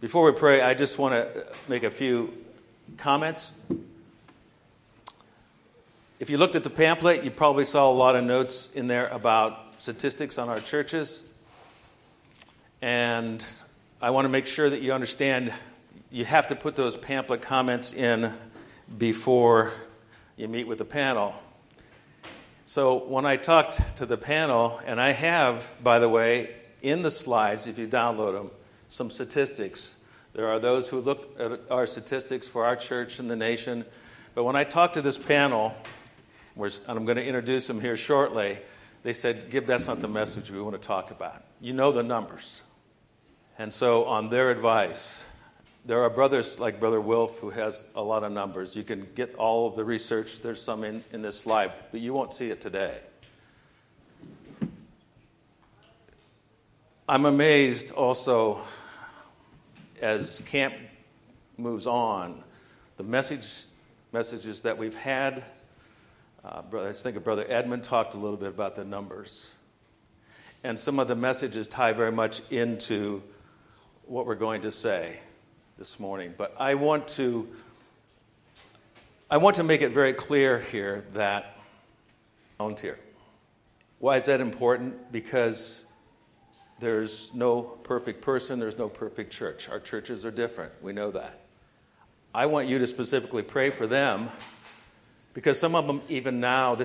Before we pray, I just want to make a few comments. If you looked at the pamphlet, you probably saw a lot of notes in there about statistics on our churches. And I want to make sure that you understand you have to put those pamphlet comments in before you meet with the panel. So when I talked to the panel, and I have, by the way, in the slides, if you download them, some statistics. There are those who looked at our statistics for our church and the nation. But when I talked to this panel, and I'm going to introduce them here shortly, they said, Gibb, that's not the message we want to talk about. You know the numbers. And so on their advice, there are brothers like Brother Wilf who has a lot of numbers. You can get all of the research. There's some in this slide, but you won't see it today. I'm amazed also as camp moves on, the messages that we've had. Let's think of Brother Edmund talked a little bit about the numbers. And some of the messages tie very much into what we're going to say this morning. But I want to make it very clear here that volunteer. Why is that important? Because there's no perfect person, there's no perfect church. Our churches are different, we know that. I want you to specifically pray for them, because some of them, even now,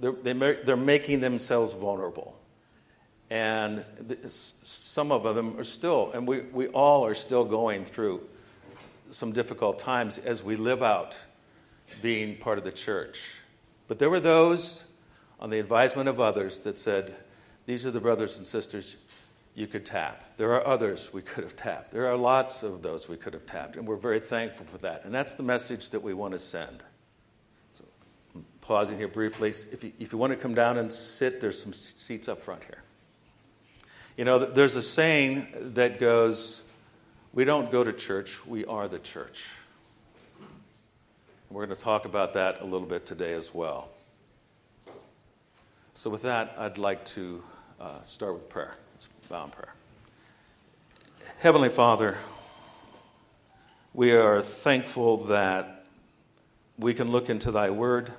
they're making themselves vulnerable. And some of them are still, and we all are still going through some difficult times as we live out being part of the church. But there were those, on the advisement of others, that said, these are the brothers and sisters you could tap. There are others we could have tapped. There are lots of those we could have tapped, and we're very thankful for that. And that's the message that we want to send. So I'm pausing here briefly. If you want to come down and sit, there's some seats up front here. You know, there's a saying that goes, we don't go to church, we are the church. We're going to talk about that a little bit today as well. So with that, I'd like to start with prayer. Let's bow in prayer. Heavenly Father, we are thankful that we can look into thy word.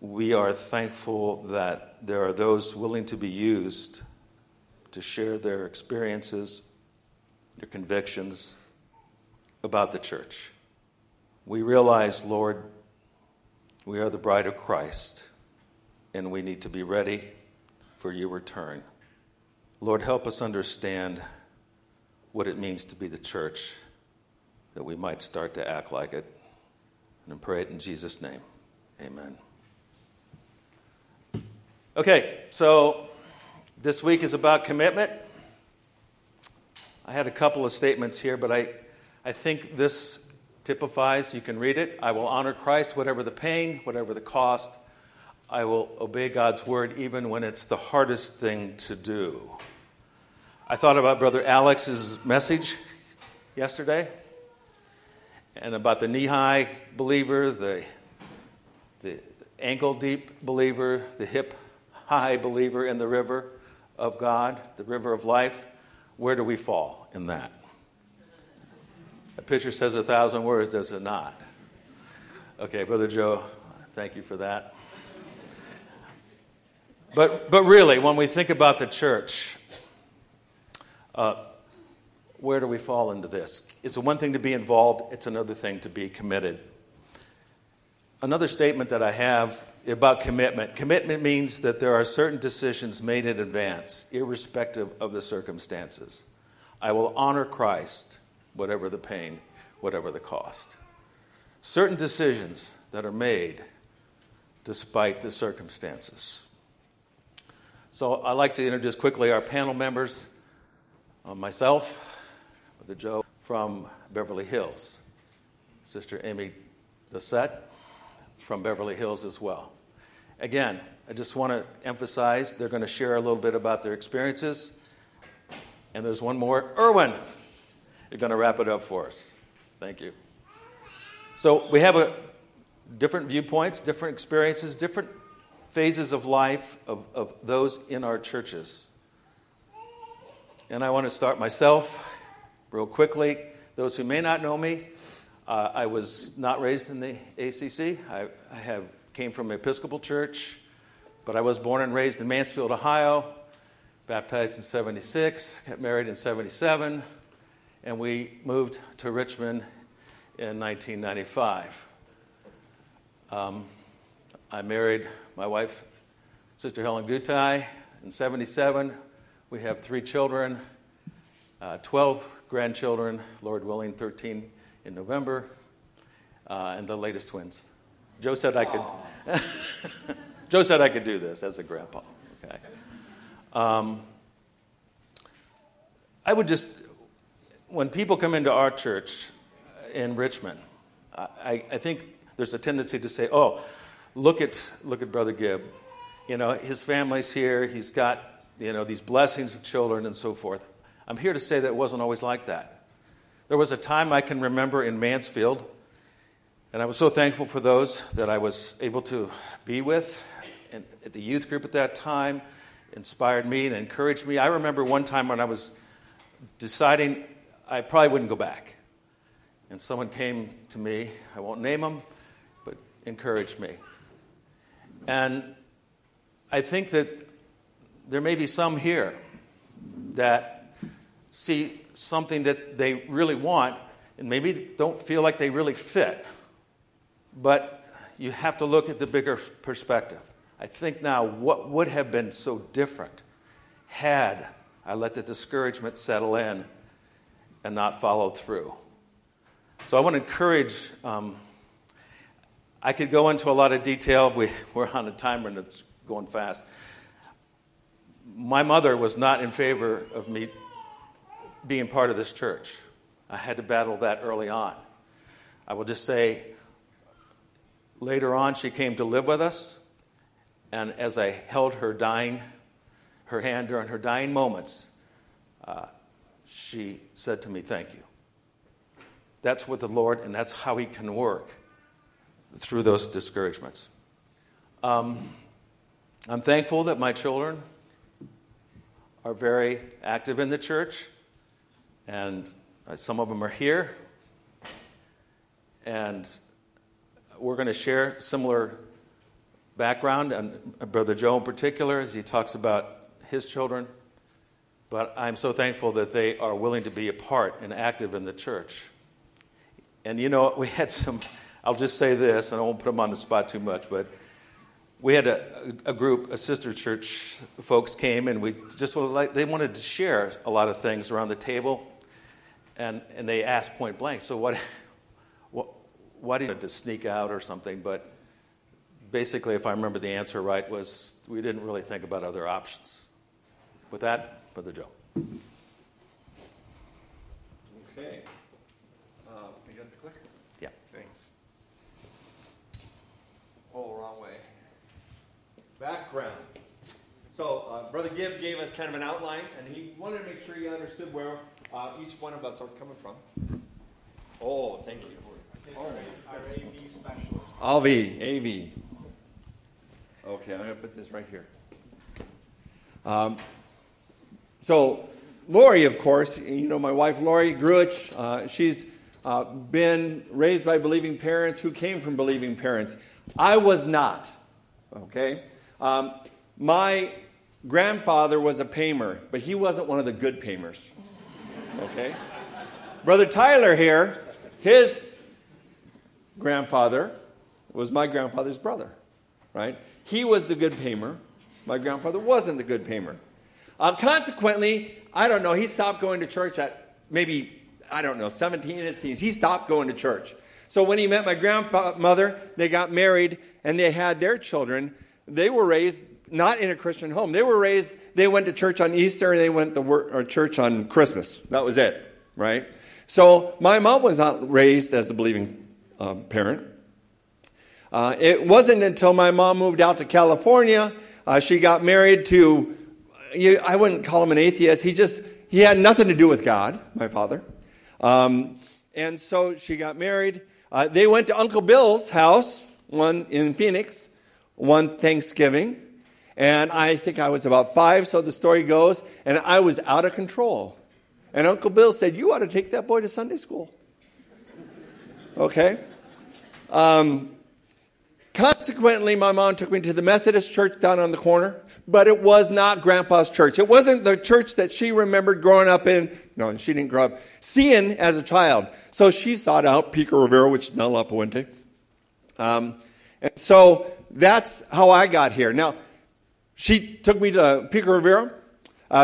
We are thankful that there are those willing to be used to share their experiences, their convictions about the church. We realize, Lord, we are the bride of Christ, and we need to be ready for your return. Lord, help us understand what it means to be the church, that we might start to act like it. And I pray it in Jesus' name. Amen. Okay, so this week is about commitment. I had a couple of statements here, but I think this typifies, you can read it. I will honor Christ, whatever the pain, whatever the cost. I will obey God's word even when it's the hardest thing to do. I thought about Brother Alex's message yesterday and about the knee-high believer, the ankle-deep believer, the hip-high believer in the river of God, the river of life. Where do we fall in that? A picture says 1,000 words, does it not? Okay, Brother Joe, thank you for that. But really, when we think about the church, where do we fall into this? It's one thing to be involved. It's another thing to be committed. Another statement that I have about commitment. Commitment means that there are certain decisions made in advance, irrespective of the circumstances. I will honor Christ, whatever the pain, whatever the cost. Certain decisions that are made despite the circumstances. So I'd like to introduce quickly our panel members, myself, Brother Joe from Beverly Hills, Sister Amy Lissett from Beverly Hills as well. Again, I just want to emphasize they're going to share a little bit about their experiences. And there's one more, Irwin. You're going to wrap it up for us. Thank you. So we have different viewpoints, different experiences, different phases of life of those in our churches. And I want to start myself Real quickly, those who may not know me, I was not raised in the ACC. I came from an Episcopal church, but I was born and raised in Mansfield, Ohio, baptized in 76, got married in 77, and we moved to Richmond in 1995. I married my wife, Sister Helen Gutai, in 77. We have 3 children, 12 grandchildren, Lord willing, 13 in November, and the latest twins. Joe said I could. Joe said I could do this as a grandpa. Okay. I would just, when people come into our church in Richmond, I think there's a tendency to say, "Oh, look at Brother Gibb. You know, his family's here. He's got, you know, these blessings of children and so forth." I'm here to say that it wasn't always like that. There was a time I can remember in Mansfield, and I was so thankful for those that I was able to be with, and at the youth group at that time inspired me and encouraged me. I remember one time when I was deciding I probably wouldn't go back, and someone came to me, I won't name him, but encouraged me. And I think that there may be some here that see something that they really want and maybe don't feel like they really fit. But you have to look at the bigger perspective. I think now what would have been so different had I let the discouragement settle in and not followed through. So I want to encourage, I could go into a lot of detail. We're on a timer and it's going fast. My mother was not in favor of me being part of this church. I had to battle that early on. I will just say, later on, she came to live with us, and as I held her hand during her dying moments, she said to me, "Thank you." That's what the Lord, and that's how He can work through those discouragements. I'm thankful that my children are very active in the church. And some of them are here. And we're going to share similar background, and Brother Joe in particular, as he talks about his children. But I'm so thankful that they are willing to be a part and active in the church. And you know, we had some, I'll just say this, and I won't put them on the spot too much, but we had a group, a sister church folks came, and we just they wanted to share a lot of things around the table. And they asked point blank, so why did you have to sneak out or something? But basically, if I remember the answer right, was we didn't really think about other options. With that, Brother Joe. Okay. You got the clicker? Yeah. Thanks. Oh, wrong way. Background. So Brother Gibb gave us kind of an outline, and he wanted to make sure you understood where each one of us are coming from. Oh, thank you. All right. Our AV specialist. AV. Okay, I'm going to put this right here. So Lori, of course, you know my wife, Lori Gruich. She's been raised by believing parents who came from believing parents. I was not. Okay? My grandfather was a Paymer, but he wasn't one of the good Paymers. Okay? Brother Tyler here, his grandfather was my grandfather's brother, right? He was the good Paymer. My grandfather wasn't the good Paymer. Consequently, I don't know, he stopped going to church at maybe, 17 in his teens. He stopped going to church. So when he met my grandmother, they got married, and they had their children. They were raised not in a Christian home. They went to church on Easter, and they went to church on Christmas. That was it, right? So my mom was not raised as a believing parent. It wasn't until my mom moved out to California, she got married to, I wouldn't call him an atheist. He had nothing to do with God, my father. And so she got married. They went to Uncle Bill's house, one in Phoenix, one Thanksgiving, and I think I was about 5, so the story goes, and I was out of control. And Uncle Bill said, you ought to take that boy to Sunday school. Okay? Consequently, my mom took me to the Methodist church down on the corner, but it was not Grandpa's church. It wasn't the church that she remembered growing up in. No, she didn't grow up seeing as a child. So she sought out Pico Rivera, which is now La Puente. And so that's how I got here. Now, she took me to Pico Rivera.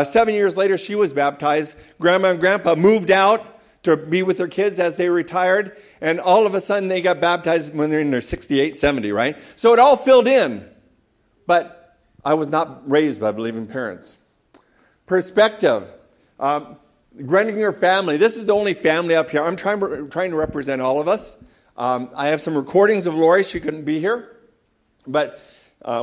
7 years later, she was baptized. Grandma and Grandpa moved out to be with their kids as they retired. And all of a sudden, they got baptized when they're in their 68, 70, right? So it all filled in. But I was not raised by believing parents. Perspective. Running your family. This is the only family up here. I'm trying to represent all of us. I have some recordings of Lori. She couldn't be here. But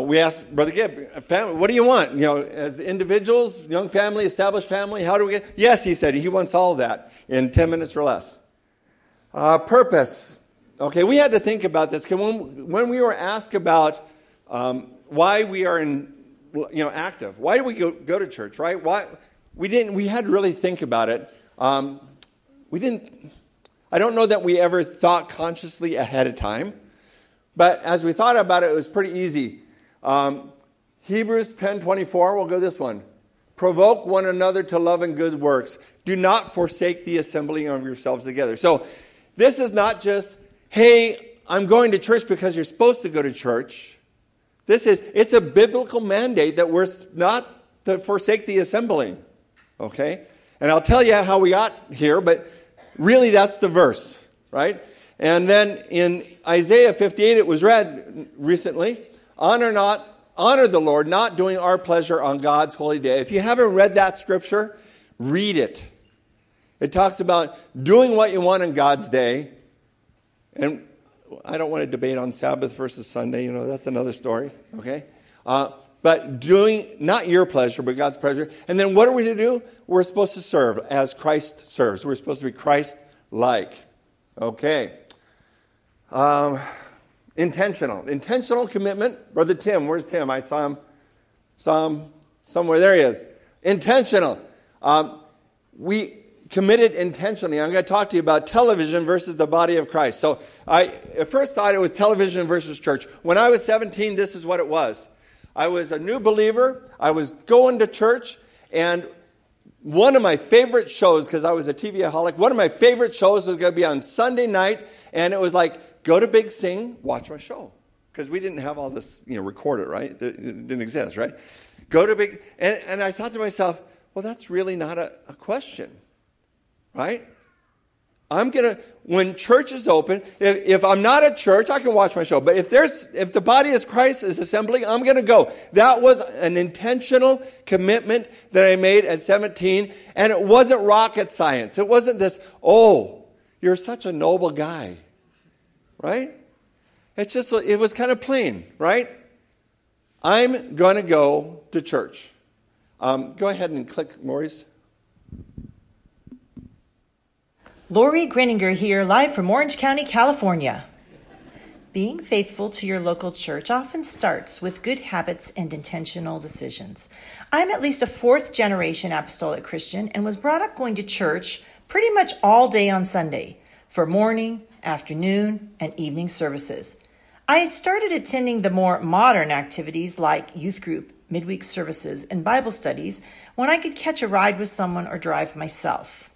we asked Brother Gibb, family, what do you want? You know, as individuals, young family, established family, how do we get? Yes, he said. He wants all of that in 10 minutes or less. Purpose. Okay, we had to think about this. When we were asked about why we are active, why do we go to church, right? Why we didn't? We had to really think about it. We didn't. I don't know that we ever thought consciously ahead of time, but as we thought about it, it was pretty easy. Hebrews 10:24. We'll go this one. Provoke one another to love and good works. Do not forsake the assembling of yourselves together. So this is not just, hey, I'm going to church because you're supposed to go to church. It's a biblical mandate that we're not to forsake the assembling. Okay? And I'll tell you how we got here, but really that's the verse, right? And then in Isaiah 58, it was read recently, honor the Lord, not doing our pleasure on God's holy day. If you haven't read that scripture, read it. It talks about doing what you want on God's day. And I don't want to debate on Sabbath versus Sunday. You know, that's another story. Okay? But doing not your pleasure, but God's pleasure. And then what are we to do? We're supposed to serve as Christ serves. We're supposed to be Christ-like. Okay. Intentional. Intentional commitment. Brother Tim. Where's Tim? I saw him. Somewhere. There he is. Intentional. We committed intentionally. I'm going to talk to you about television versus the body of Christ. So I at first thought it was television versus church. When I was 17, this is what it was. I was a new believer. I was going to church. And one of my favorite shows, because I was a TV-aholic, one of my favorite shows was going to be on Sunday night. And it was like, go to Big Sing, watch my show. Because we didn't have all this, record it, right? It didn't exist, right? Go to Big... And I thought to myself, well, that's really not a question, right? When church is open, if I'm not at church, I can watch my show. But if the body of Christ is assembling, I'm going to go. That was an intentional commitment that I made at 17. And it wasn't rocket science. It wasn't this, oh, you're such a noble guy, right? It was kind of plain, right? I'm going to go to church. Go ahead and click Lori's. Lori Gruich here, live from Orange County, California. Being faithful to your local church often starts with good habits and intentional decisions. I'm at least a fourth-generation Apostolic Christian and was brought up going to church pretty much all day on Sunday for morning, afternoon, and evening services. I started attending the more modern activities like youth group, midweek services, and Bible studies when I could catch a ride with someone or drive myself.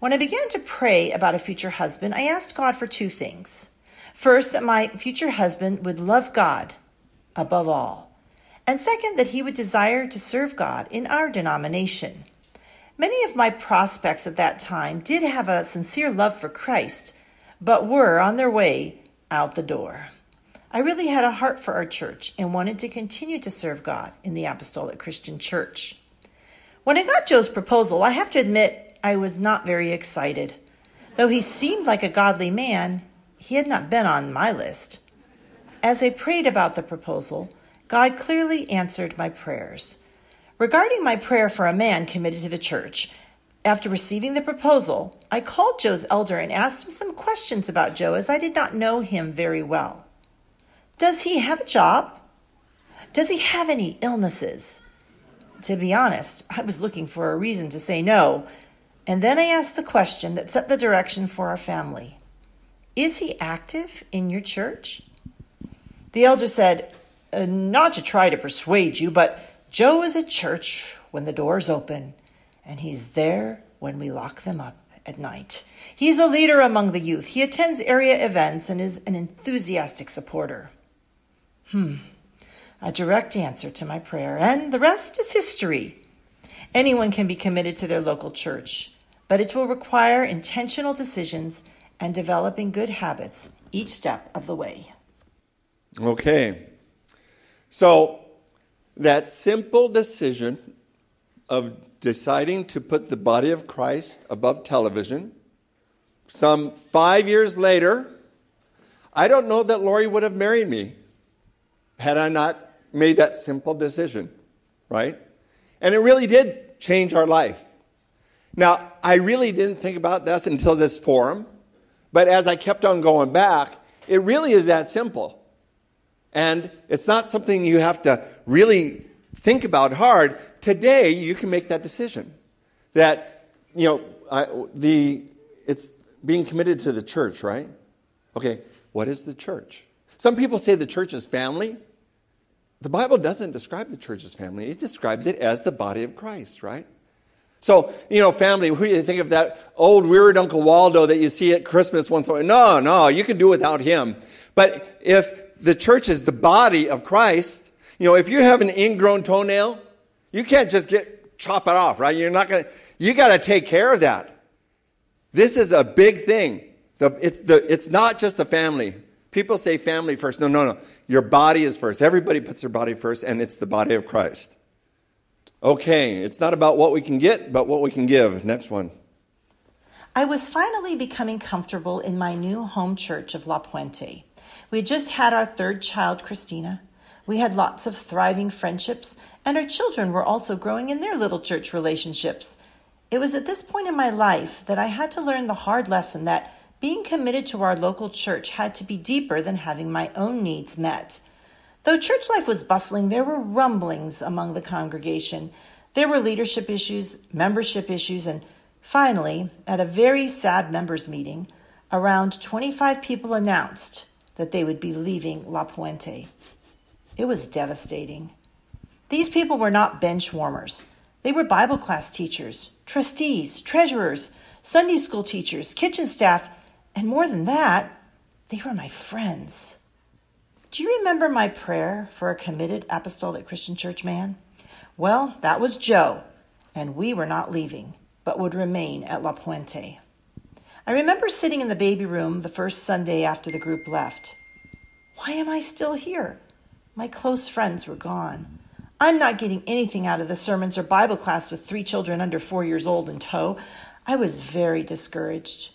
When I began to pray about a future husband, I asked God for two things. First, that my future husband would love God above all. And second, that he would desire to serve God in our denomination. Many of my prospects at that time did have a sincere love for Christ, but were on their way out the door. I really had a heart for our church and wanted to continue to serve God in the Apostolic Christian Church. When I got Joe's proposal, I have to admit I was not very excited. Though he seemed like a godly man, he had not been on my list. As I prayed about the proposal, God clearly answered my prayers. Regarding my prayer for a man committed to the church, after receiving the proposal, I called Joe's elder and asked him some questions about Joe as I did not know him very well. Does he have a job? Does he have any illnesses? To be honest, I was looking for a reason to say no. And then I asked the question that set the direction for our family. Is he active in your church? The elder said, not to try to persuade you, but Joe is at church when the doors open, and he's there when we lock them up at night. He's a leader among the youth. He attends area events and is an enthusiastic supporter. A direct answer to my prayer, and the rest is history. Anyone can be committed to their local church, but it will require intentional decisions and developing good habits each step of the way. Okay. So that simple decision of deciding to put the body of Christ above television, some 5 years later, I don't know that Lori would have married me had I not made that simple decision, right? And it really did change our life. Now, I really didn't think about this until this forum, but as I kept on going back, it really is that simple. And it's not something you have to really think about hard. Today, you can make that decision that, you know, it's being committed to the church, right? Okay, what is the church? Some people say the church is family. The Bible doesn't describe the church as family. It describes it as the body of Christ, right? So, you know, family, who do you think of that old weird Uncle Waldo that you see at Christmas once in a while? No, you can do without him. But if the church is the body of Christ, you know, if you have an ingrown toenail, you can't just chop it off, right? You got to take care of that. This is a big thing. It's not just the family. People say family first. No. Your body is first. Everybody puts their body first, and it's the body of Christ. Okay, it's not about what we can get, but what we can give. Next one. I was finally becoming comfortable in my new home church of La Puente. We just had our third child, Christina. We had lots of thriving friendships, and our children were also growing in their little church relationships. It was at this point in my life that I had to learn the hard lesson that being committed to our local church had to be deeper than having my own needs met. Though church life was bustling, there were rumblings among the congregation. There were leadership issues, membership issues, and finally, at a very sad members' meeting, around 25 people announced that they would be leaving La Puente. It was devastating. These people were not bench warmers. They were Bible class teachers, trustees, treasurers, Sunday school teachers, kitchen staff, and more than that, they were my friends. Do you remember my prayer for a committed Apostolic Christian Church man? Well, that was Joe, and we were not leaving, but would remain at La Puente. I remember sitting in the baby room the first Sunday after the group left. Why am I still here? My close friends were gone. I'm not getting anything out of the sermons or Bible class with three children under 4 years old in tow. I was very discouraged.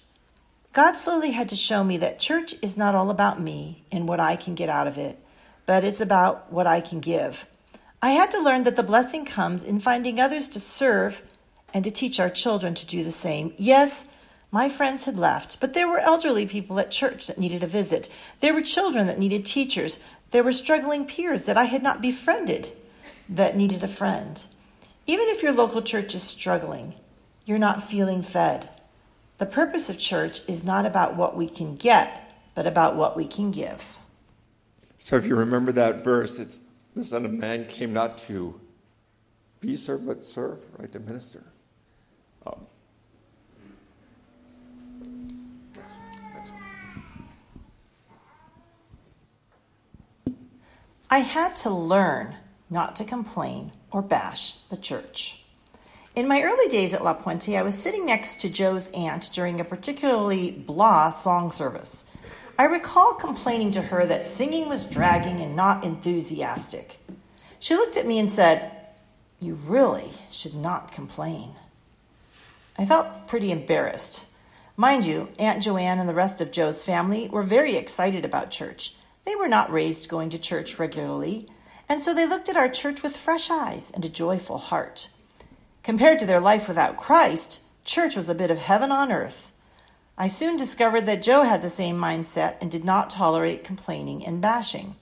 God slowly had to show me that church is not all about me and what I can get out of it, but it's about what I can give. I had to learn that the blessing comes in finding others to serve and to teach our children to do the same. Yes, my friends had left, but there were elderly people at church that needed a visit. There were children that needed teachers. There were struggling peers that I had not befriended that needed a friend. Even if your local church is struggling, you're not feeling fed. The purpose of church is not about what we can get, but about what we can give. So if you remember that verse, it's the Son of Man came not to be served, but serve, right, to minister. I had to learn not to complain or bash the church. In my early days at La Puente, I was sitting next to Joe's aunt during a particularly blah song service. I recall complaining to her that singing was dragging and not enthusiastic. She looked at me and said, "You really should not complain." I felt pretty embarrassed. Mind you, Aunt Joanne and the rest of Joe's family were very excited about church. They were not raised going to church regularly, and so they looked at our church with fresh eyes and a joyful heart. Compared to their life without Christ, church was a bit of heaven on earth. I soon discovered that Joe had the same mindset and did not tolerate complaining and bashing.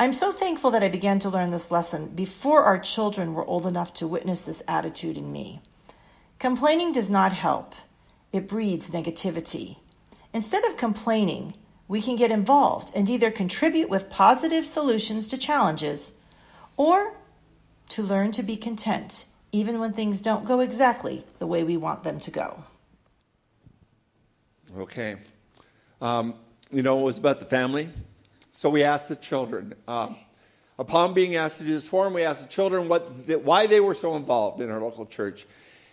I'm so thankful that I began to learn this lesson before our children were old enough to witness this attitude in me. Complaining does not help. It breeds negativity. Instead of complaining, we can get involved and either contribute with positive solutions to challenges or to learn to be content, even when things don't go exactly the way we want them to go. Okay. It was about the family. So we asked the children. Upon being asked to do this form, we asked the children why they were so involved in our local church.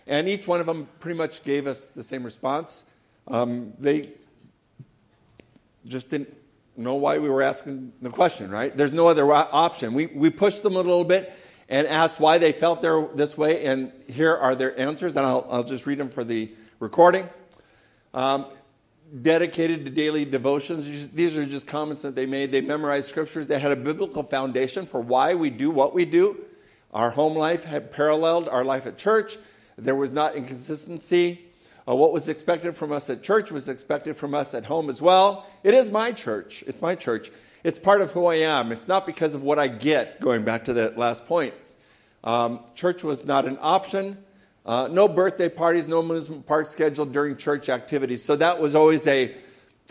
And each one of them pretty much gave us the same response. They just didn't know why we were asking the question, right? There's no other option. We pushed them a little bit and asked why they felt this way, and here are their answers, and I'll just read them for the recording. Dedicated to daily devotions. These are just comments that they made. They memorized scriptures. They had a biblical foundation for why we do what we do. Our home life had paralleled our life at church. There was not inconsistency. What was expected from us at church was expected from us at home as well. It is my church. It's my church. It's part of who I am. It's not because of what I get, going back to that last point. Church was not an option. No birthday parties, no amusement park scheduled during church activities. So that was always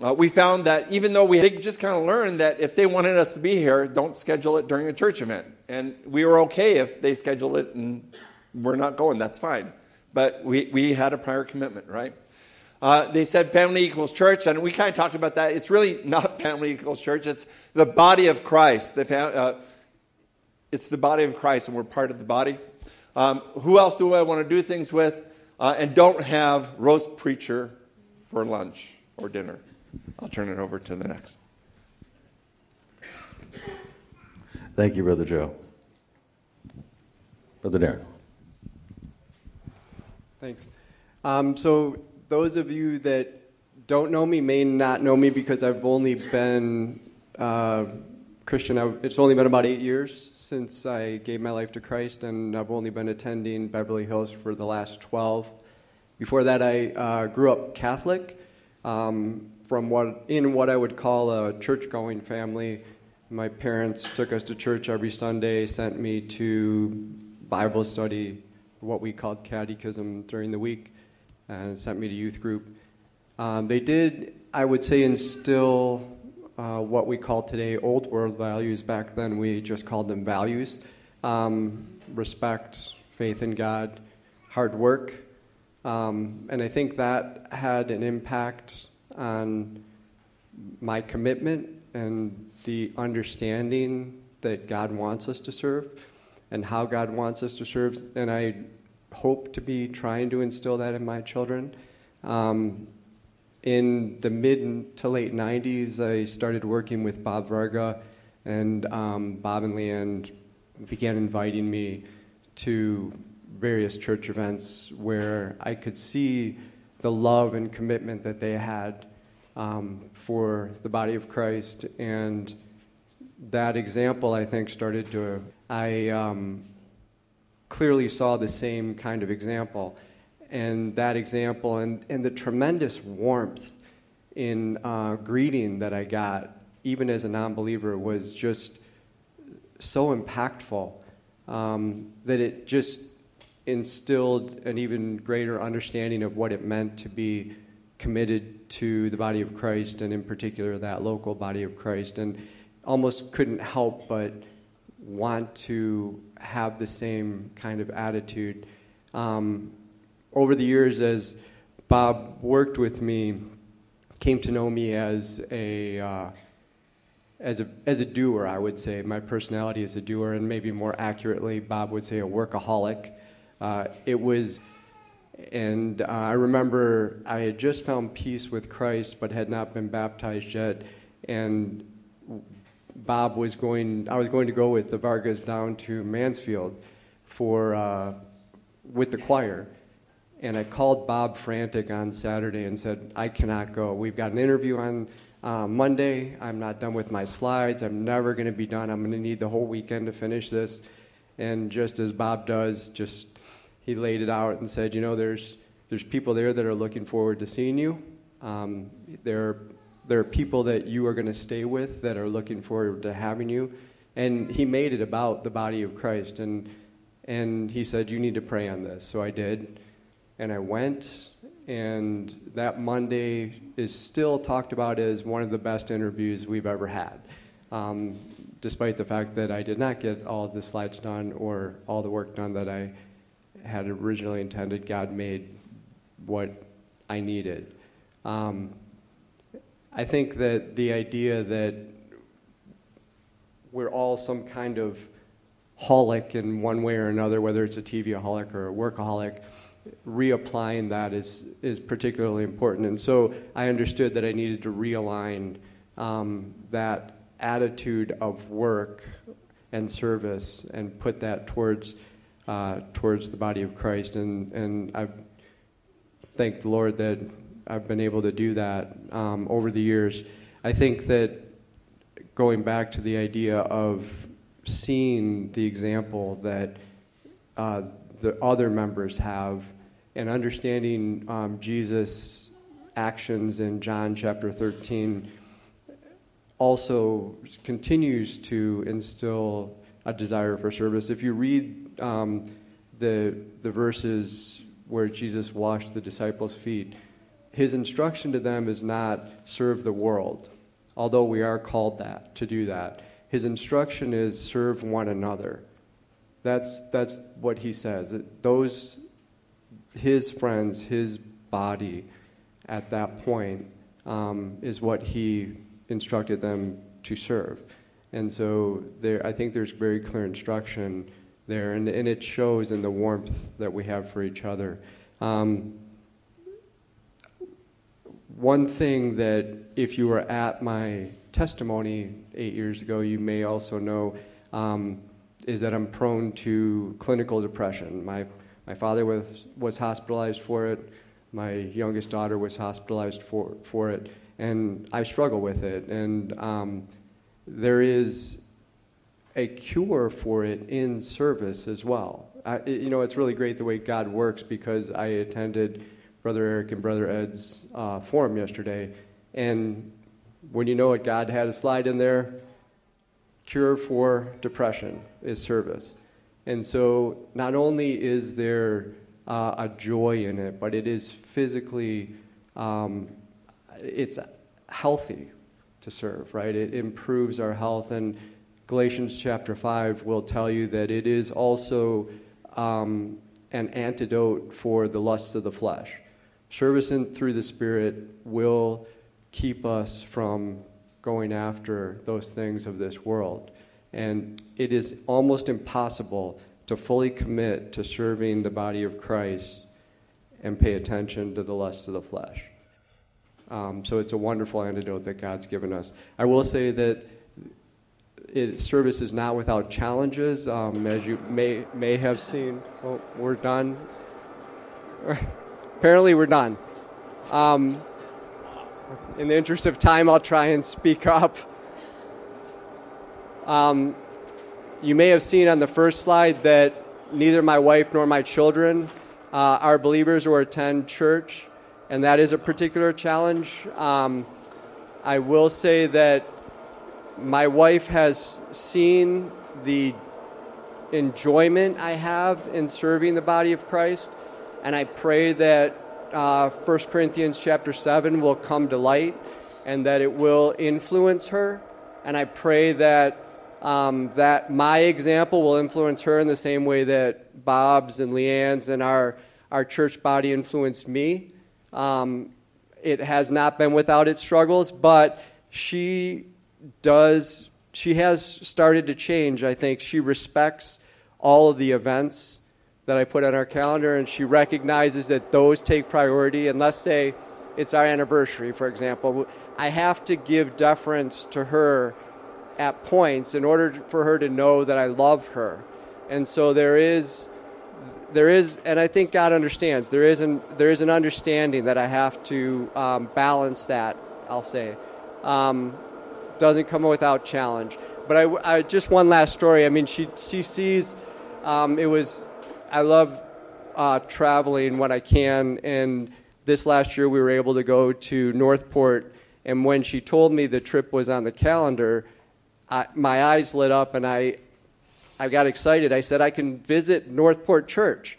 we found that even though they just kind of learned that if they wanted us to be here, don't schedule it during a church event. And we were okay if they scheduled it and we're not going. That's fine. But we had a prior commitment, right? They said family equals church, and we kind of talked about that. It's really not family equals church. It's the body of Christ. It's the body of Christ, and we're part of the body. Who else do I want to do things with? And don't have roast preacher for lunch or dinner. I'll turn it over to the next. Thank you, Brother Joe. Brother Darren. Thanks. So those of you that don't know me may not know me because I've only been Christian. It's only been about 8 years since I gave my life to Christ, and I've only been attending Beverly Hills for the last 12. Before that, I grew up Catholic from what I would call a church-going family. My parents took us to church every Sunday, sent me to Bible study, what we called catechism during the week, and sent me to youth group. They did, I would say, instill what we call today old world values. Back then we just called them values. Respect, faith in God, hard work. And I think that had an impact on my commitment and the understanding that God wants us to serve and how God wants us to serve, and I hope to be trying to instill that in my children. In the mid to late 90s, I started working with Bob Varga, and Bob and Leanne began inviting me to various church events where I could see the love and commitment that they had for the body of Christ, and that example, I think, started to... I clearly saw the same kind of example. And that example and the tremendous warmth in greeting that I got, even as a non-believer, was just so impactful that it just instilled an even greater understanding of what it meant to be committed to the body of Christ, and in particular that local body of Christ. And almost couldn't help but want to have the same kind of attitude. Over the years, as Bob worked with me, came to know me as a doer, I would say. My personality is a doer, and maybe more accurately, Bob would say a workaholic. I remember I had just found peace with Christ, but had not been baptized yet, and I was going to go with the Vargas down to Mansfield with the choir. And I called Bob frantic on Saturday and said, I cannot go. We've got an interview on Monday. I'm not done with my slides. I'm never going to be done. I'm going to need the whole weekend to finish this. And just as Bob does, he laid it out and said, there's people there that are looking forward to seeing you. There are people that you are going to stay with that are looking forward to having you. And he made it about the body of Christ. And he said, you need to pray on this. So I did. and I went, and that Monday is still talked about as one of the best interviews we've ever had, despite the fact that I did not get all of the slides done or all the work done that I had originally intended. God made what I needed. I think that the idea that we're all some kind of holic in one way or another, whether it's a TV-aholic or a workaholic, reapplying that is particularly important. And so I understood that I needed to realign that attitude of work and service and put that towards the body of Christ. And I thank the Lord that I've been able to do that over the years. I think that going back to the idea of seeing the example that the other members have and understanding Jesus' actions in John chapter 13 also continues to instill a desire for service. If you read the verses where Jesus washed the disciples' feet, his instruction to them is not serve the world, although we are called that to do that. His instruction is serve one another. That's what he says. Those, his friends, his body at that point is what he instructed them to serve. And so there, I think there's very clear instruction there, and it shows in the warmth that we have for each other. One thing that, if you were at my testimony 8 years ago, you may also know, is that I'm prone to clinical depression. My father was hospitalized for it. My youngest daughter was hospitalized for it, and I struggle with it. And there is a cure for it in service as well. It's really great the way God works, because I attended Brother Eric and Brother Ed's forum yesterday, and when you know it, God had a slide in there, cure for depression is service. And so not only is there a joy in it, but it is physically, it's healthy to serve, right? It improves our health, and Galatians chapter 5 will tell you that it is also an antidote for the lusts of the flesh. Service through the Spirit will keep us from going after those things of this world. And it is almost impossible to fully commit to serving the body of Christ and pay attention to the lusts of the flesh. So it's a wonderful antidote that God's given us. I will say that service is not without challenges. As you may have seen, oh, we're done. Apparently we're done. In the interest of time, I'll try and speak up. You may have seen on the first slide that neither my wife nor my children are believers or attend church, and that is a particular challenge. I will say that my wife has seen the enjoyment I have in serving the body of Christ, and I pray that 1 Corinthians chapter 7 will come to light and that it will influence her. And I pray that that my example will influence her in the same way that Bob's and Leanne's and our church body influenced me. It has not been without its struggles, but she has started to change, I think. She respects all of the events that I put on our calendar, and she recognizes that those take priority. And let's say it's our anniversary, for example. I have to give deference to her at points in order for her to know that I love her. And so there is, and I think God understands, there is an understanding that I have to balance that, I'll say. Doesn't come without challenge. But I just one last story. I mean, she sees, I love traveling when I can, and this last year we were able to go to Northport, and when she told me the trip was on the calendar, my eyes lit up, and I got excited. I said, I can visit Northport Church.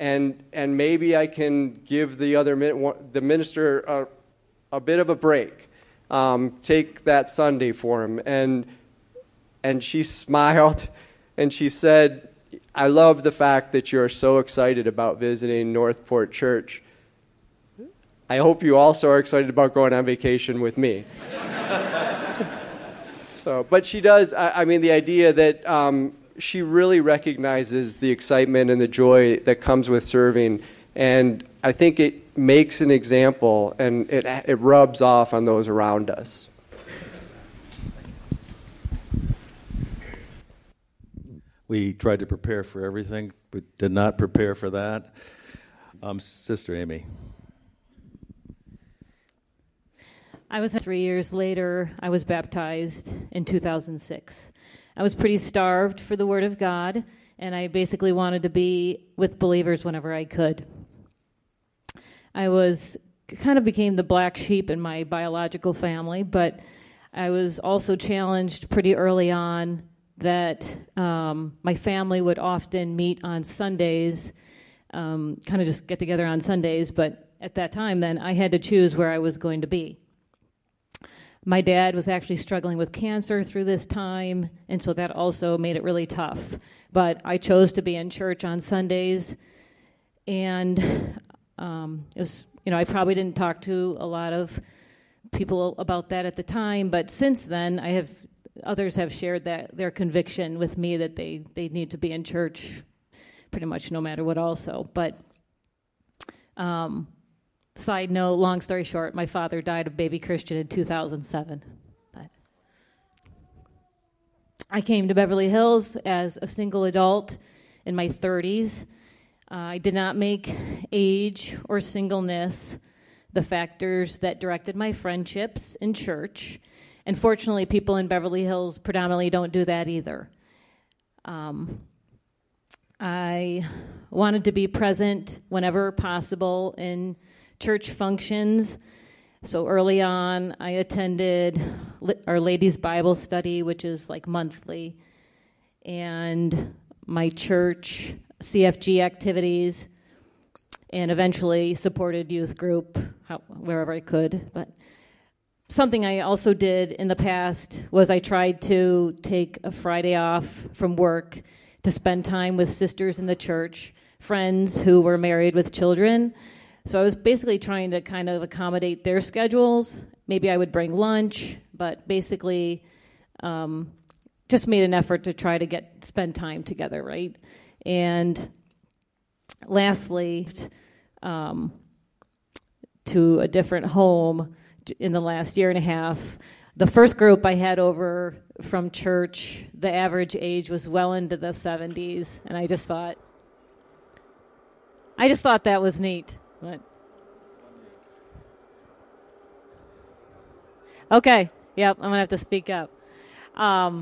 and maybe I can give the minister a bit of a break. Take that Sunday for him." And she smiled, and she said, "I love the fact that you're so excited about visiting Northport Church. I hope you also are excited about going on vacation with me." So, but she does, I mean, the idea that she really recognizes the excitement and the joy that comes with serving, and I think it makes an example, and it rubs off on those around us. We tried to prepare for everything, but did not prepare for that. Sister Amy. I was 3 years later. I was baptized in 2006. I was pretty starved for the Word of God, and I basically wanted to be with believers whenever I could. I was kind of became the black sheep in my biological family, but I was also challenged pretty early on that my family would often meet on Sundays, kind of just get together on Sundays, but at that time then I had to choose where I was going to be. My dad was actually struggling with cancer through this time, and so that also made it really tough. But I chose to be in church on Sundays, and it was, you know, I probably didn't talk to a lot of people about that at the time, but since then others have shared that their conviction with me that they need to be in church pretty much no matter what also. But side note, long story short, my father died of baby Christian in 2007. But I came to Beverly Hills as a single adult in my 30s. I did not make age or singleness the factors that directed my friendships in church. And fortunately, people in Beverly Hills predominantly don't do that either. I wanted to be present whenever possible in church functions. So early on, I attended our ladies' Bible study, which is like monthly, and my church CFG activities, and eventually supported youth group wherever I could. But something I also did in the past was I tried to take a Friday off from work to spend time with sisters in the church, friends who were married with children. So I was basically trying to kind of accommodate their schedules. Maybe I would bring lunch, but basically just made an effort to try to spend time together, right? And lastly, to a different home in the last year and a half. The first group I had over from church, the average age was well into the 70s, and I just thought that was neat. But okay, yep, I'm gonna have to speak up. My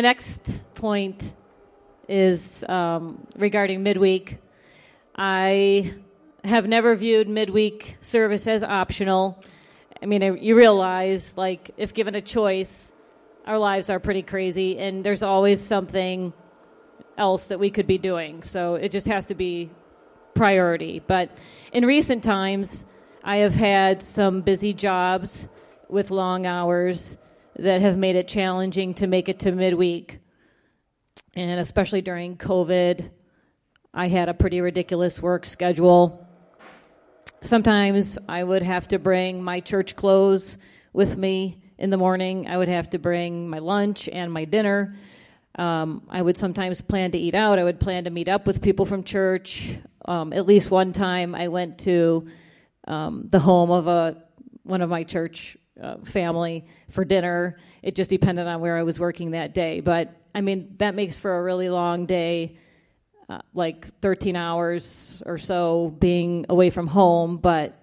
next point is regarding midweek. I have never viewed midweek service as optional. I mean, you realize, like, if given a choice, our lives are pretty crazy, and there's always something else that we could be doing. So it just has to be priority. But in recent times, I have had some busy jobs with long hours that have made it challenging to make it to midweek. And especially during COVID, I had a pretty ridiculous work schedule. Sometimes I would have to bring my church clothes with me in the morning. I would have to bring my lunch and my dinner. I would sometimes plan to eat out. I would plan to meet up with people from church. At least one time I went to the home of one of my church family for dinner. It just depended on where I was working that day. But, I mean, that makes for a really long day. Like 13 hours or so being away from home, but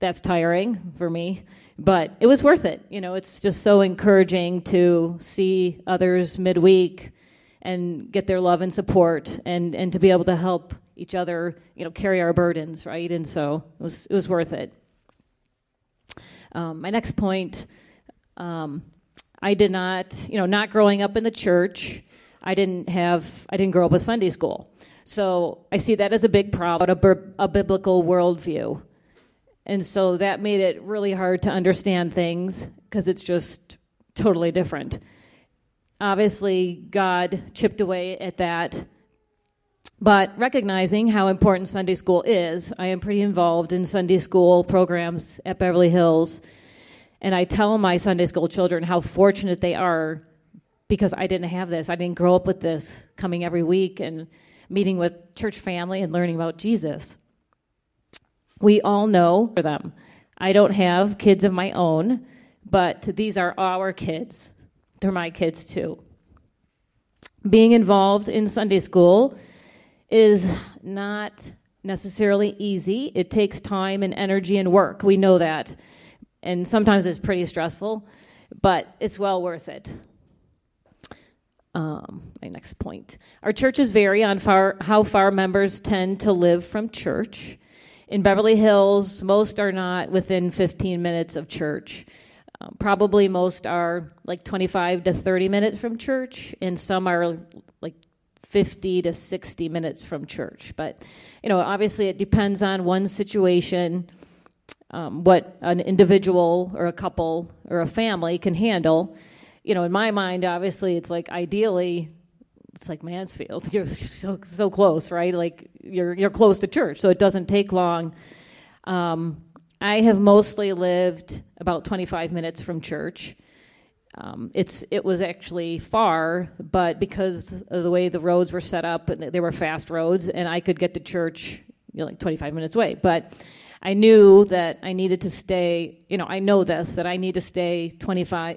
that's tiring for me. But it was worth it. You know, it's just so encouraging to see others midweek and get their love and support and to be able to help each other, you know, carry our burdens, right? And so it was worth it. My next point, I did not, you know, not growing up in the church, I didn't grow up with Sunday school. So I see that as a big problem, a biblical worldview. And so that made it really hard to understand things because it's just totally different. Obviously, God chipped away at that. But recognizing how important Sunday school is, I am pretty involved in Sunday school programs at Beverly Hills. And I tell my Sunday school children how fortunate they are because I didn't have this. I didn't grow up with this, coming every week and meeting with church family and learning about Jesus. We all know for them. I don't have kids of my own, but these are our kids. They're my kids too. Being involved in Sunday school is not necessarily easy. It takes time and energy and work. We know that. And sometimes it's pretty stressful, but it's well worth it. My next point. Our churches vary on how far members tend to live from church. In Beverly Hills, most are not within 15 minutes of church. Probably most are like 25 to 30 minutes from church, and some are like 50 to 60 minutes from church. But, you know, obviously it depends on one's situation, what an individual or a couple or a family can handle. You know, in my mind, obviously, it's like ideally, it's like Mansfield. You're so close, right? Like you're close to church, so it doesn't take long. I have mostly lived about 25 minutes from church. It was actually far, but because of the way the roads were set up, and they were fast roads, and I could get to church, you know, like 25 minutes away. But I knew that I needed to stay, you know, I know this, that I need to stay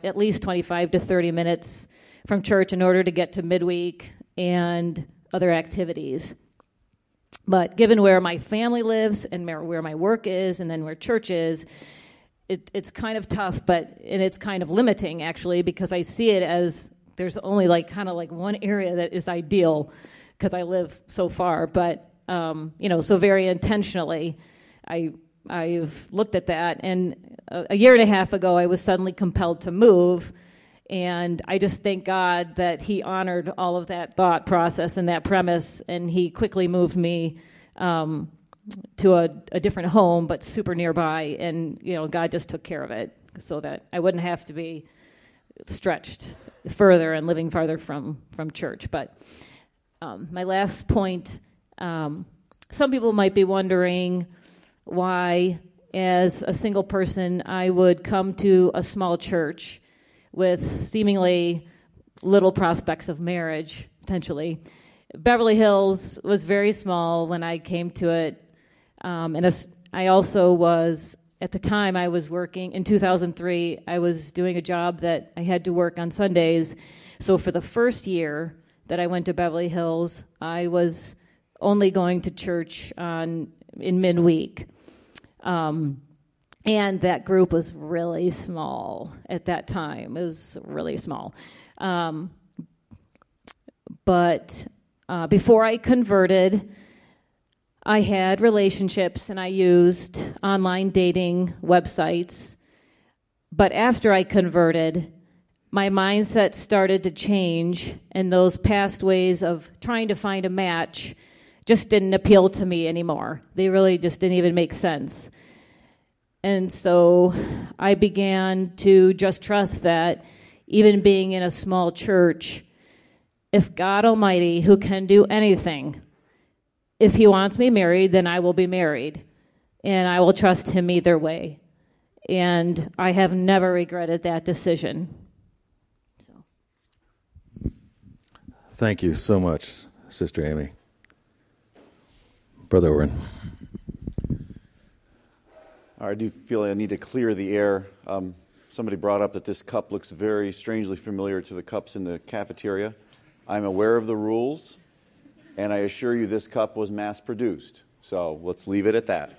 at least 25 to 30 minutes from church in order to get to midweek and other activities. But given where my family lives and where my work is and then where church is, it's kind of tough, and it's kind of limiting, actually, because I see it as there's only like kind of like one area that is ideal because I live so far. But, you know, so very intentionally, I've looked at that, and a year and a half ago, I was suddenly compelled to move, and I just thank God that he honored all of that thought process and that premise, and he quickly moved me to a different home, but super nearby, and, you know, God just took care of it so that I wouldn't have to be stretched further and living farther from church. But my last point, some people might be wondering why, as a single person, I would come to a small church with seemingly little prospects of marriage, potentially. Beverly Hills was very small when I came to it. I also was, at the time I was working, in 2003, I was doing a job that I had to work on Sundays. So for the first year that I went to Beverly Hills, I was only going to church in midweek. And that group was really small at that time. It was really small. But before I converted, I had relationships and I used online dating websites. But after I converted, my mindset started to change, and those past ways of trying to find a match just didn't appeal to me anymore. They really just didn't even make sense. And so I began to just trust that even being in a small church, if God Almighty, who can do anything, if he wants me married, then I will be married, and I will trust him either way. And I have never regretted that decision. So. Thank you so much, Sister Amy. Brother Irwin. I do feel I need to clear the air. Somebody brought up that this cup looks very strangely familiar to the cups in the cafeteria. I'm aware of the rules, and I assure you this cup was mass-produced. So let's leave it at that.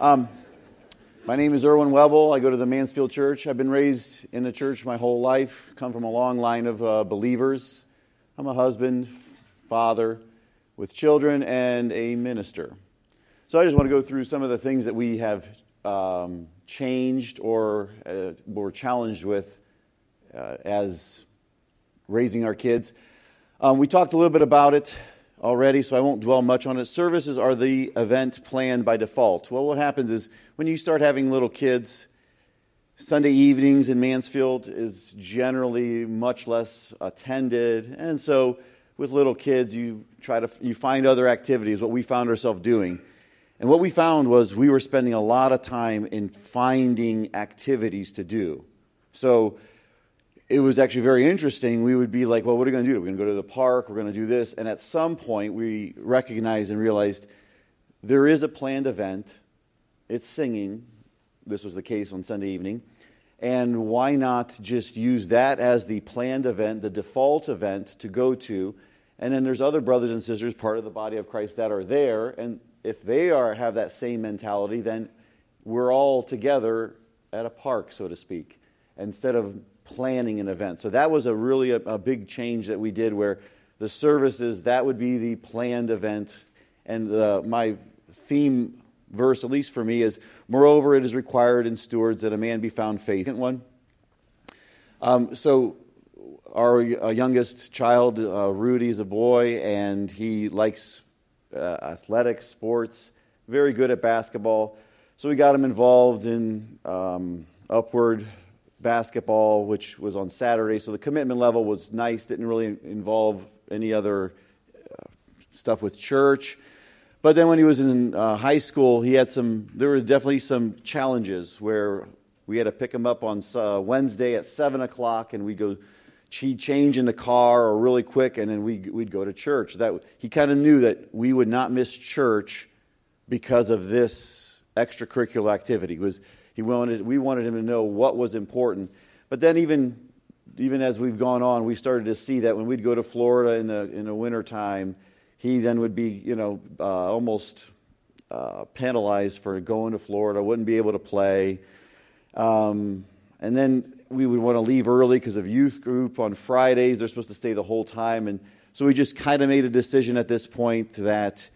My name is Irwin Webble. I go to the Mansfield Church. I've been raised in the church my whole life, come from a long line of believers. I'm a husband, father, with children, and a minister. So I just want to go through some of the things that we have changed or were challenged with as raising our kids. We talked a little bit about it already, so I won't dwell much on it. Services are the event planned by default. Well, what happens is when you start having little kids, Sunday evenings in Mansfield is generally much less attended, and so with little kids, you find other activities, what we found ourselves doing. And what we found was we were spending a lot of time in finding activities to do. So it was actually very interesting. We would be like, well, what are we going to do? We're going to go to the park. We're going to do this. And at some point, we recognized and realized there is a planned event. It's singing. This was the case on Sunday evening. And why not just use that as the planned event, the default event to go to? And then there's other brothers and sisters, part of the body of Christ, that are there. And if they have that same mentality, then we're all together at a park, so to speak, instead of planning an event. So that was a really big change that we did, where the services, that would be the planned event. And my theme verse, at least for me, is, moreover, it is required in stewards that a man be found faithful. One. So our youngest child, Rudy, is a boy, and he likes athletics, sports, very good at basketball. So we got him involved in upward basketball, which was on Saturday. So the commitment level was nice, didn't really involve any other stuff with church. But then when he was in high school, there were definitely some challenges where we had to pick him up on Wednesday at 7 o'clock, and we'd go change in the car or really quick, and then we'd go to church. That he kind of knew that we would not miss church because of this extracurricular activity. We wanted him to know what was important. But then even as we've gone on, we started to see that when we'd go to Florida in the winter time, he then would be, almost penalized for going to Florida, wouldn't be able to play. And then we would want to leave early because of youth group on Fridays. They're supposed to stay the whole time. And so we just kind of made a decision at this point that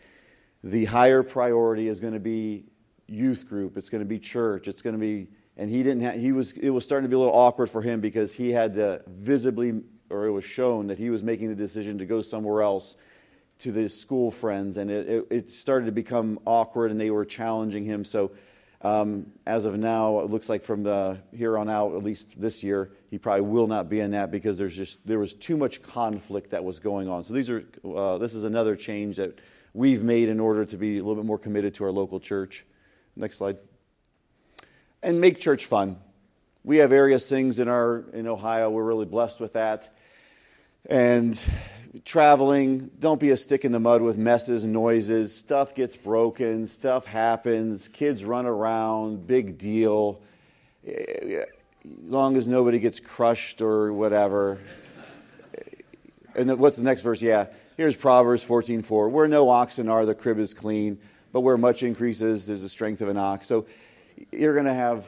the higher priority is going to be youth group. It's going to be church. It's going to be, and it was starting to be a little awkward for him because he had to it was shown that he was making the decision to go somewhere else to the school friends, and it started to become awkward, and they were challenging him. So as of now, it looks like from here on out, at least this year, he probably will not be in that because there was too much conflict that was going on. So this is another change that we've made in order to be a little bit more committed to our local church. Next slide. And make church fun. We have various things in Ohio. We're really blessed with that. And traveling, don't be a stick in the mud with messes and noises. Stuff gets broken, stuff happens, kids run around, big deal. As long as nobody gets crushed or whatever. And what's the next verse? Yeah, here's Proverbs 14:4. Where no oxen are, the crib is clean, but where much increase is, there's the strength of an ox. So you're going to have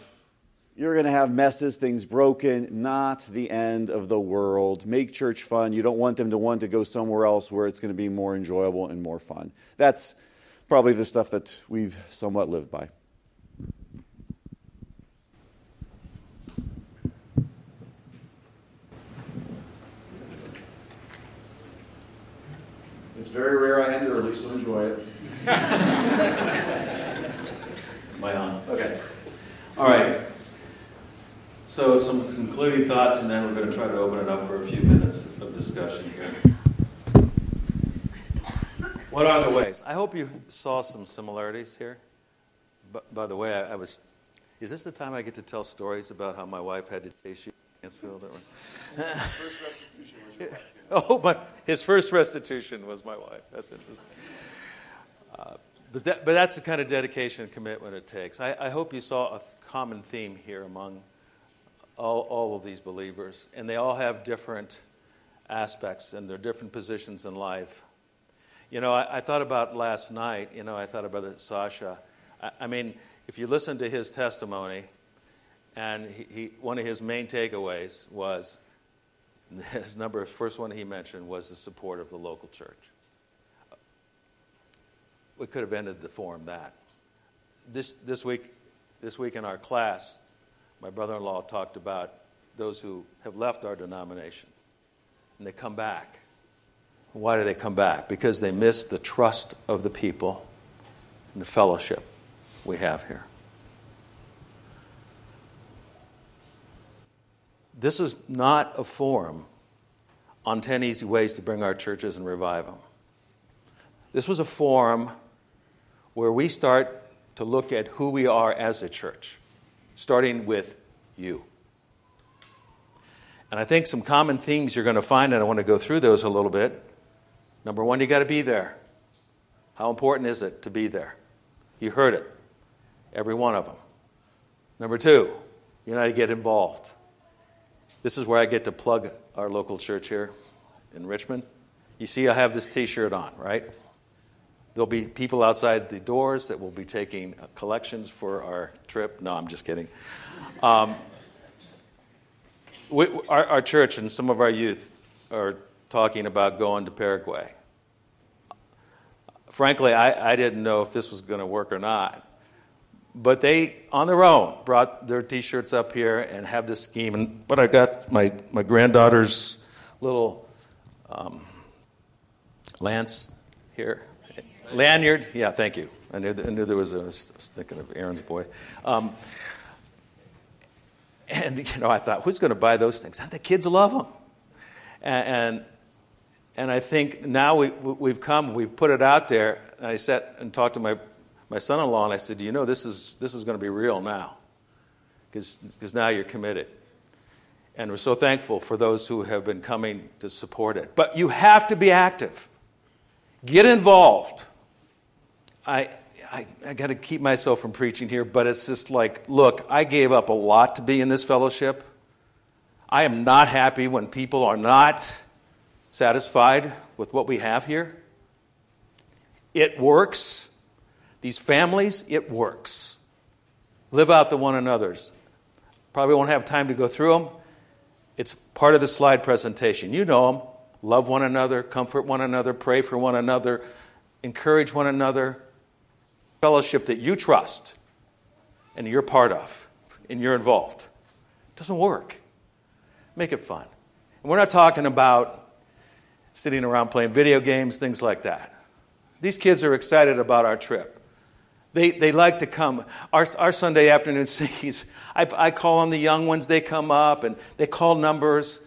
messes, things broken, not the end of the world. Make church fun. You don't want them to want to go somewhere else where it's going to be more enjoyable and more fun. That's probably the stuff that we've somewhat lived by. It's very rare I end early, so enjoy it. Am I on? Okay. All right. So some concluding thoughts, and then we're going to try to open it up for a few minutes of discussion here. What are the ways? I hope you saw some similarities here. But, by the way, is this the time I get to tell stories about how my wife had to chase you in Mansfield? First restitution was your wife. Oh, but his first restitution was my wife. That's interesting. But that's the kind of dedication and commitment it takes. I hope you saw a common theme here among all of these believers, and they all have different aspects and their different positions in life. I thought about last night, I thought about Brother Sasha. I mean, if you listen to his testimony, and he one of his main takeaways was, first one he mentioned was the support of the local church. We could have ended the forum that. This week in our class, my brother-in-law talked about those who have left our denomination, and they come back, Why do they come back? Because they miss the trust of the people and the fellowship we have here. This is not a forum on 10 easy ways to bring our churches and revive them. This was a forum where we start to look at who we are as a church, starting with you. And I think some common themes you're going to find, and I want to go through those a little bit. Number one, you got to be there. How important is it to be there? You heard it, every one of them. Number two, you got to get involved. This is where I get to plug our local church here in Richmond. You see, I have this T-shirt on, right? There'll be people outside the doors that will be taking collections for our trip. No, I'm just kidding. Our church and some of our youth are talking about going to Paraguay. Frankly, I didn't know if this was going to work or not. But they, on their own, brought their T-shirts up here and have this scheme. But I got my granddaughter's little lance here. Lanyard. Yeah, thank you. I knew there was a, I was thinking of Aaron's boy. I thought, who's going to buy those things? And the kids love them. And I think now we've put it out there. And I sat and talked to my son-in-law, and I said, you know, this is going to be real now, because now you're committed. And we're so thankful for those who have been coming to support it. But you have to be active. Get involved. I got to keep myself from preaching here, but it's just like, look, I gave up a lot to be in this fellowship. I am not happy when people are not satisfied with what we have here. It works. These families, it works. Live out the one another's. Probably won't have time to go through them. It's part of the slide presentation. You know them. Love one another, comfort one another, pray for one another, encourage one another. Fellowship that you trust and you're part of and you're involved. It doesn't work. Make it fun. And we're not talking about sitting around playing video games, things like that. These kids are excited about our trip. They like to come. Our Sunday afternoon singings, I call them the young ones. They come up and they call numbers.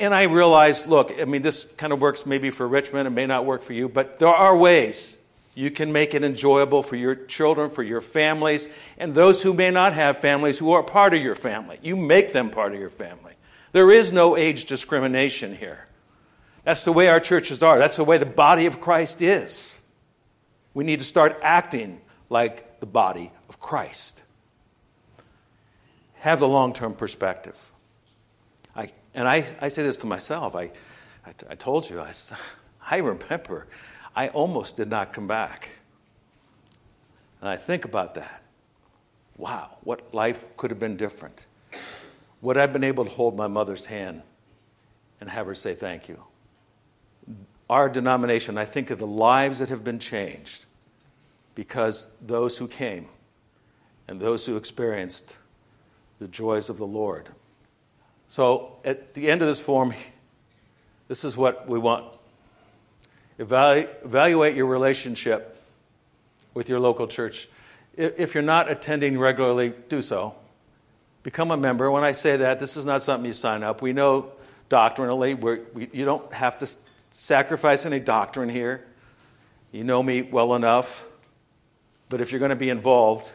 And I realize, look, I mean, this kind of works maybe for Richmond. It may not work for you. But there are ways you can make it enjoyable for your children, for your families, and those who may not have families who are part of your family. You make them part of your family. There is no age discrimination here. That's the way our churches are. That's the way the body of Christ is. We need to start acting like the body of Christ. Have the long-term perspective. I say this to myself. I told you, I remember I almost did not come back. And I think about that. Wow, what life could have been different. Would I have been able to hold my mother's hand and have her say thank you? Our denomination, I think of the lives that have been changed because those who came and those who experienced the joys of the Lord. So at the end of this forum, this is what we want. Evaluate your relationship with your local church. If you're not attending regularly, do so. Become a member. When I say that, this is not something you sign up. We know doctrinally, you don't have to sacrifice any doctrine here. You know me well enough. But if you're going to be involved,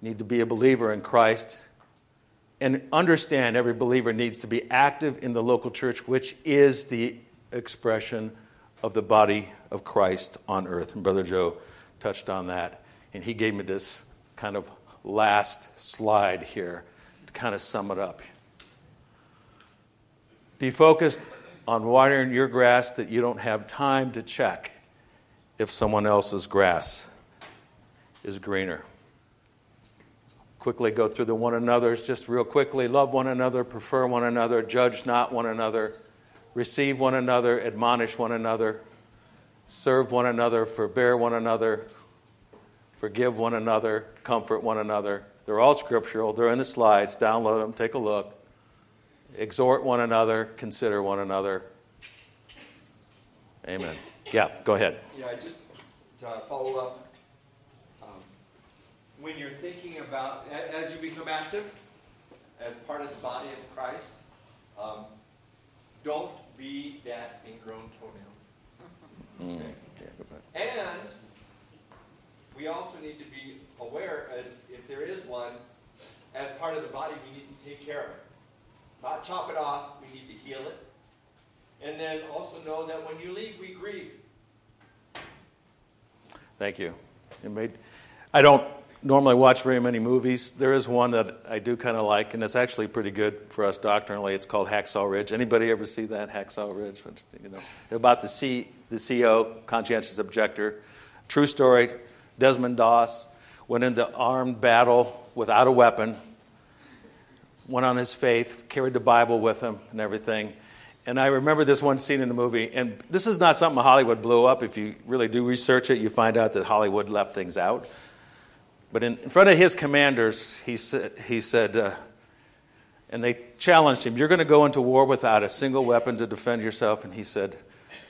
you need to be a believer in Christ. And understand every believer needs to be active in the local church, which is the expression of the body of Christ on earth. And Brother Joe touched on that. And he gave me this kind of last slide here to kind of sum it up. Be focused on watering your grass that you don't have time to check if someone else's grass is greener. Quickly go through the one another's, just real quickly. Love one another, prefer one another, judge not one another, receive one another, admonish one another, serve one another, forbear one another, forgive one another, comfort one another. They're all scriptural. They're in the slides. Download them. Take a look. Exhort one another. Consider one another. Amen. Yeah, go ahead. Yeah, just to follow up. When you're thinking about, as you become active, as part of the body of Christ, don't be that ingrown toenail. Okay? Yeah, and we also need to be aware, as if there is one, as part of the body, we need to take care of it. Not chop it off, we need to heal it. And then also know that when you leave, we grieve. Thank you. I don't normally watch very many movies. There is one that I do kind of like, and it's actually pretty good for us doctrinally. It's called Hacksaw Ridge. Anybody ever see that, Hacksaw Ridge? You know, about the CO, conscientious objector. True story. Desmond Doss went into armed battle without a weapon, went on his faith, carried the Bible with him and everything. And I remember this one scene in the movie, and this is not something Hollywood blew up. If you really do research it, you find out that Hollywood left things out. But in front of his commanders, he said, and they challenged him, "You're going to go into war without a single weapon to defend yourself." And he said,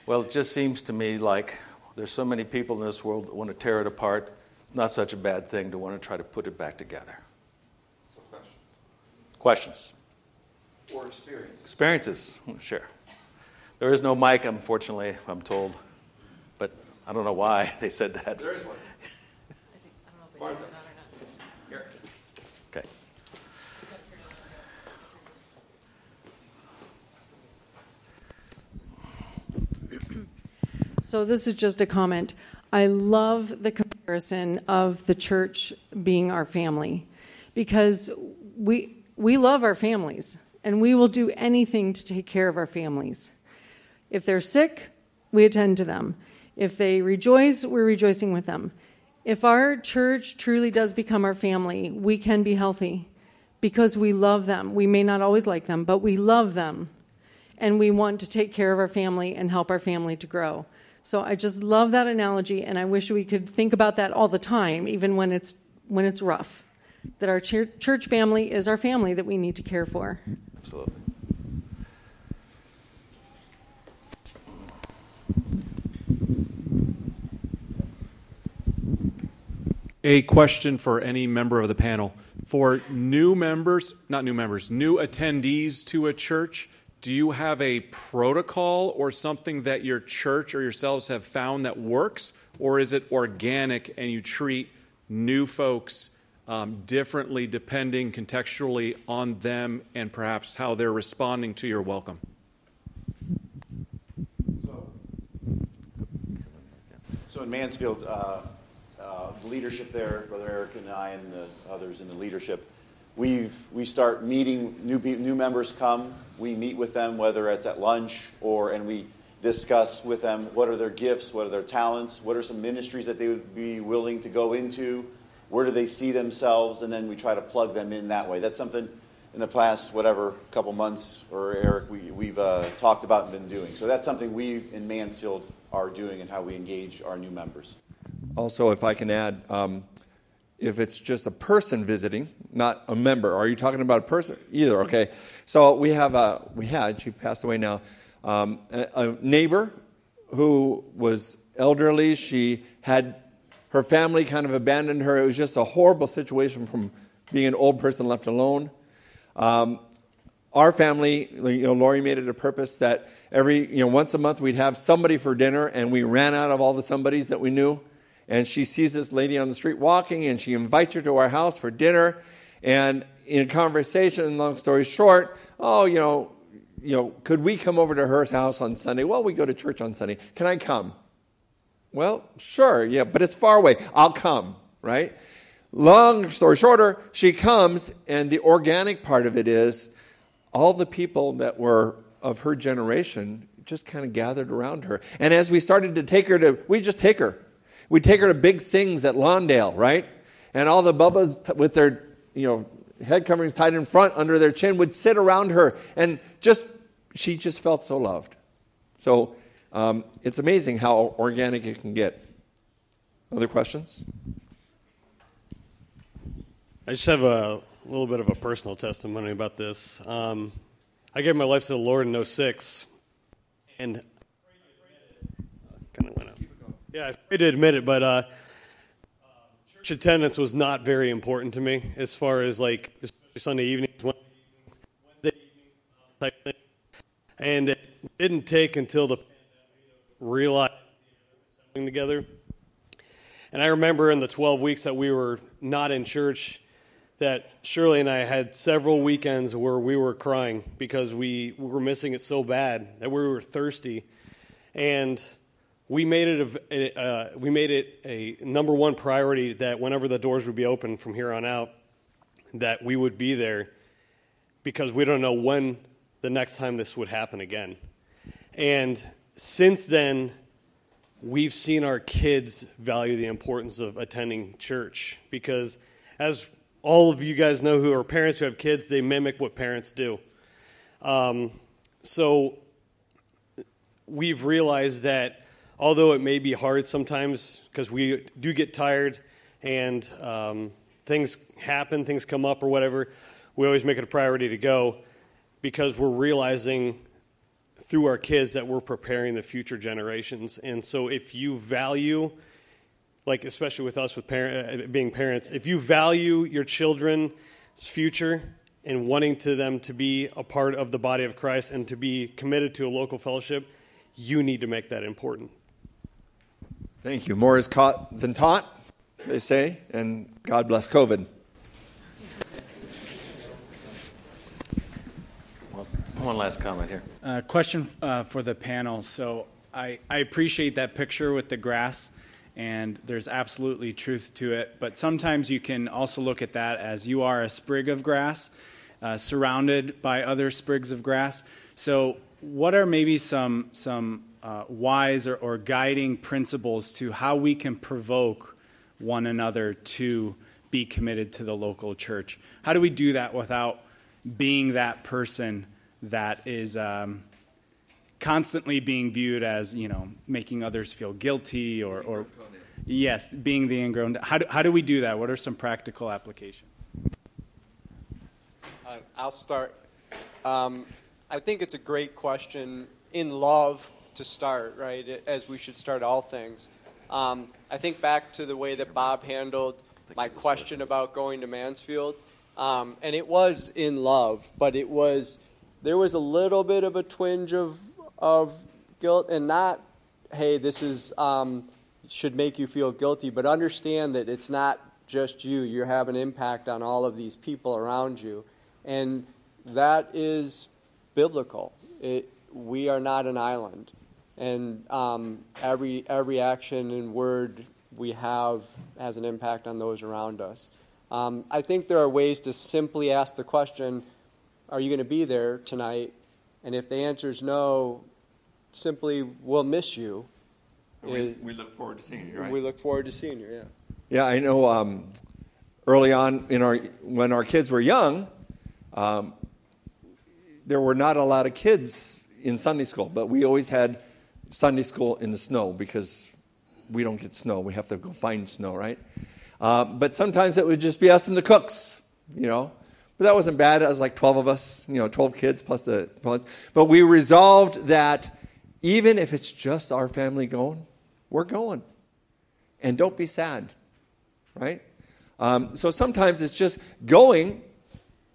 "Well, it just seems to me like there's so many people in this world that want to tear it apart. It's not such a bad thing to want to try to put it back together." So questions. Or experiences. Sure. There is no mic, unfortunately, I'm told. But I don't know why they said that. There is one. I don't know if Martha. Here. Okay. So this is just a comment. I love the comparison of the church being our family, because we love our families. And we will do anything to take care of our families. If they're sick, we attend to them. If they rejoice, we're rejoicing with them. If our church truly does become our family, we can be healthy because we love them. We may not always like them, but we love them. And we want to take care of our family and help our family to grow. So I just love that analogy, and I wish we could think about that all the time, even when it's rough. That our church family is our family that we need to care for. Absolutely. A question for any member of the panel. For new attendees to a church, do you have a protocol or something that your church or yourselves have found that works? Or is it organic and you treat new folks differently, depending contextually on them and perhaps how they're responding to your welcome? So in Mansfield, the leadership there, Brother Eric and I and the others in the leadership, we start meeting, new members come, we meet with them, whether it's at lunch and we discuss with them what are their gifts, what are their talents, what are some ministries that they would be willing to go into, where do they see themselves, and then we try to plug them in that way. That's something in the past, couple months, or Eric, we've talked about and been doing. So that's something we in Mansfield are doing and how we engage our new members. Also, if I can add, if it's just a person visiting, not a member, are you talking about a person? Either, okay. So we had, she passed away now, a neighbor who was elderly. She had her family kind of abandoned her. It was just a horrible situation from being an old person left alone. Our family, Lori made it a purpose that once a month we'd have somebody for dinner, and we ran out of all the somebodies that we knew. And she sees this lady on the street walking, and she invites her to our house for dinner. And in conversation, long story short, could we come over to her house on Sunday? Well, we go to church on Sunday. Can I come? Well, sure, yeah, but it's far away. I'll come, right? Long story shorter, she comes, and the organic part of it is all the people that were of her generation just kind of gathered around her. And as we started to take her to, we'd take her to big sings at Lawndale, right? And all the bubbas with their, head coverings tied in front under their chin would sit around her, and she just felt so loved. So, it's amazing how organic it can get. Other questions? I just have a little bit of a personal testimony about this. I gave my life to the Lord in 06, and Yeah, I hate to admit it, but church attendance was not very important to me as far as like Sunday evenings, Wednesday evening type thing. And it didn't take until the realized we were together. And I remember in the 12 weeks that we were not in church, that Shirley and I had several weekends where we were crying because we were missing it so bad, that we were thirsty. And we made it a number one priority that whenever the doors would be open from here on out, that we would be there, because we don't know when the next time this would happen again. And since then, we've seen our kids value the importance of attending church, because as all of you guys know who are parents who have kids, they mimic what parents do. So we've realized that although it may be hard sometimes because we do get tired and things happen, things come up or whatever, we always make it a priority to go, because we're realizing through our kids that we're preparing the future generations. And so if you value, like especially with us with being parents, if you value your children's future and wanting to them to be a part of the body of Christ and to be committed to a local fellowship, you need to make that important. Thank you. More is caught than taught, they say, and God bless COVID. One last comment here. Question for the panel. So I appreciate that picture with the grass, and there's absolutely truth to it. But sometimes you can also look at that as you are a sprig of grass surrounded by other sprigs of grass. So what are maybe some wise or guiding principles to how we can provoke one another to be committed to the local church? How do we do that without being that person that is constantly being viewed as, making others feel guilty or yes, being the ingrown. How do we do that? What are some practical applications? I'll start. I think it's a great question in love to start, right, as we should start all things. I think back to the way that Bob handled my question about going to Mansfield, and it was in love, but it was... there was a little bit of a twinge of guilt, and not, hey, this is should make you feel guilty, but understand that it's not just you. You have an impact on all of these people around you, and that is biblical. We are not an island, and every action and word we have has an impact on those around us. I think there are ways to simply ask the question, are you going to be there tonight? And if the answer is no, simply, we'll miss you. We look forward to seeing you, right? We look forward to seeing you, yeah. Yeah, I know early on when our kids were young, there were not a lot of kids in Sunday school, but we always had Sunday school in the snow because we don't get snow. We have to go find snow, right? But sometimes it would just be us and the cooks, But that wasn't bad. It was like 12 of us, 12 kids plus the... But we resolved that even if it's just our family going, we're going. And don't be sad, right? So sometimes it's just going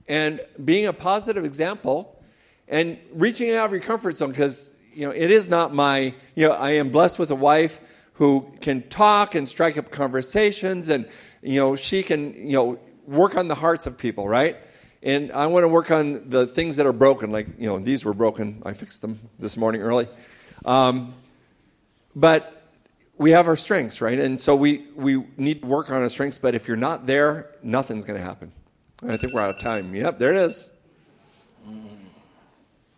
and being a positive example and reaching out of your comfort zone, because, it is not my... I am blessed with a wife who can talk and strike up conversations, and, she can, work on the hearts of people, right? And I want to work on the things that are broken, like, these were broken. I fixed them this morning early. But we have our strengths, right? And so we need to work on our strengths, but if you're not there, nothing's going to happen. And I think we're out of time. Yep, there it is.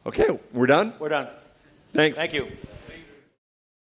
Okay, we're done? We're done. Thanks. Thank you.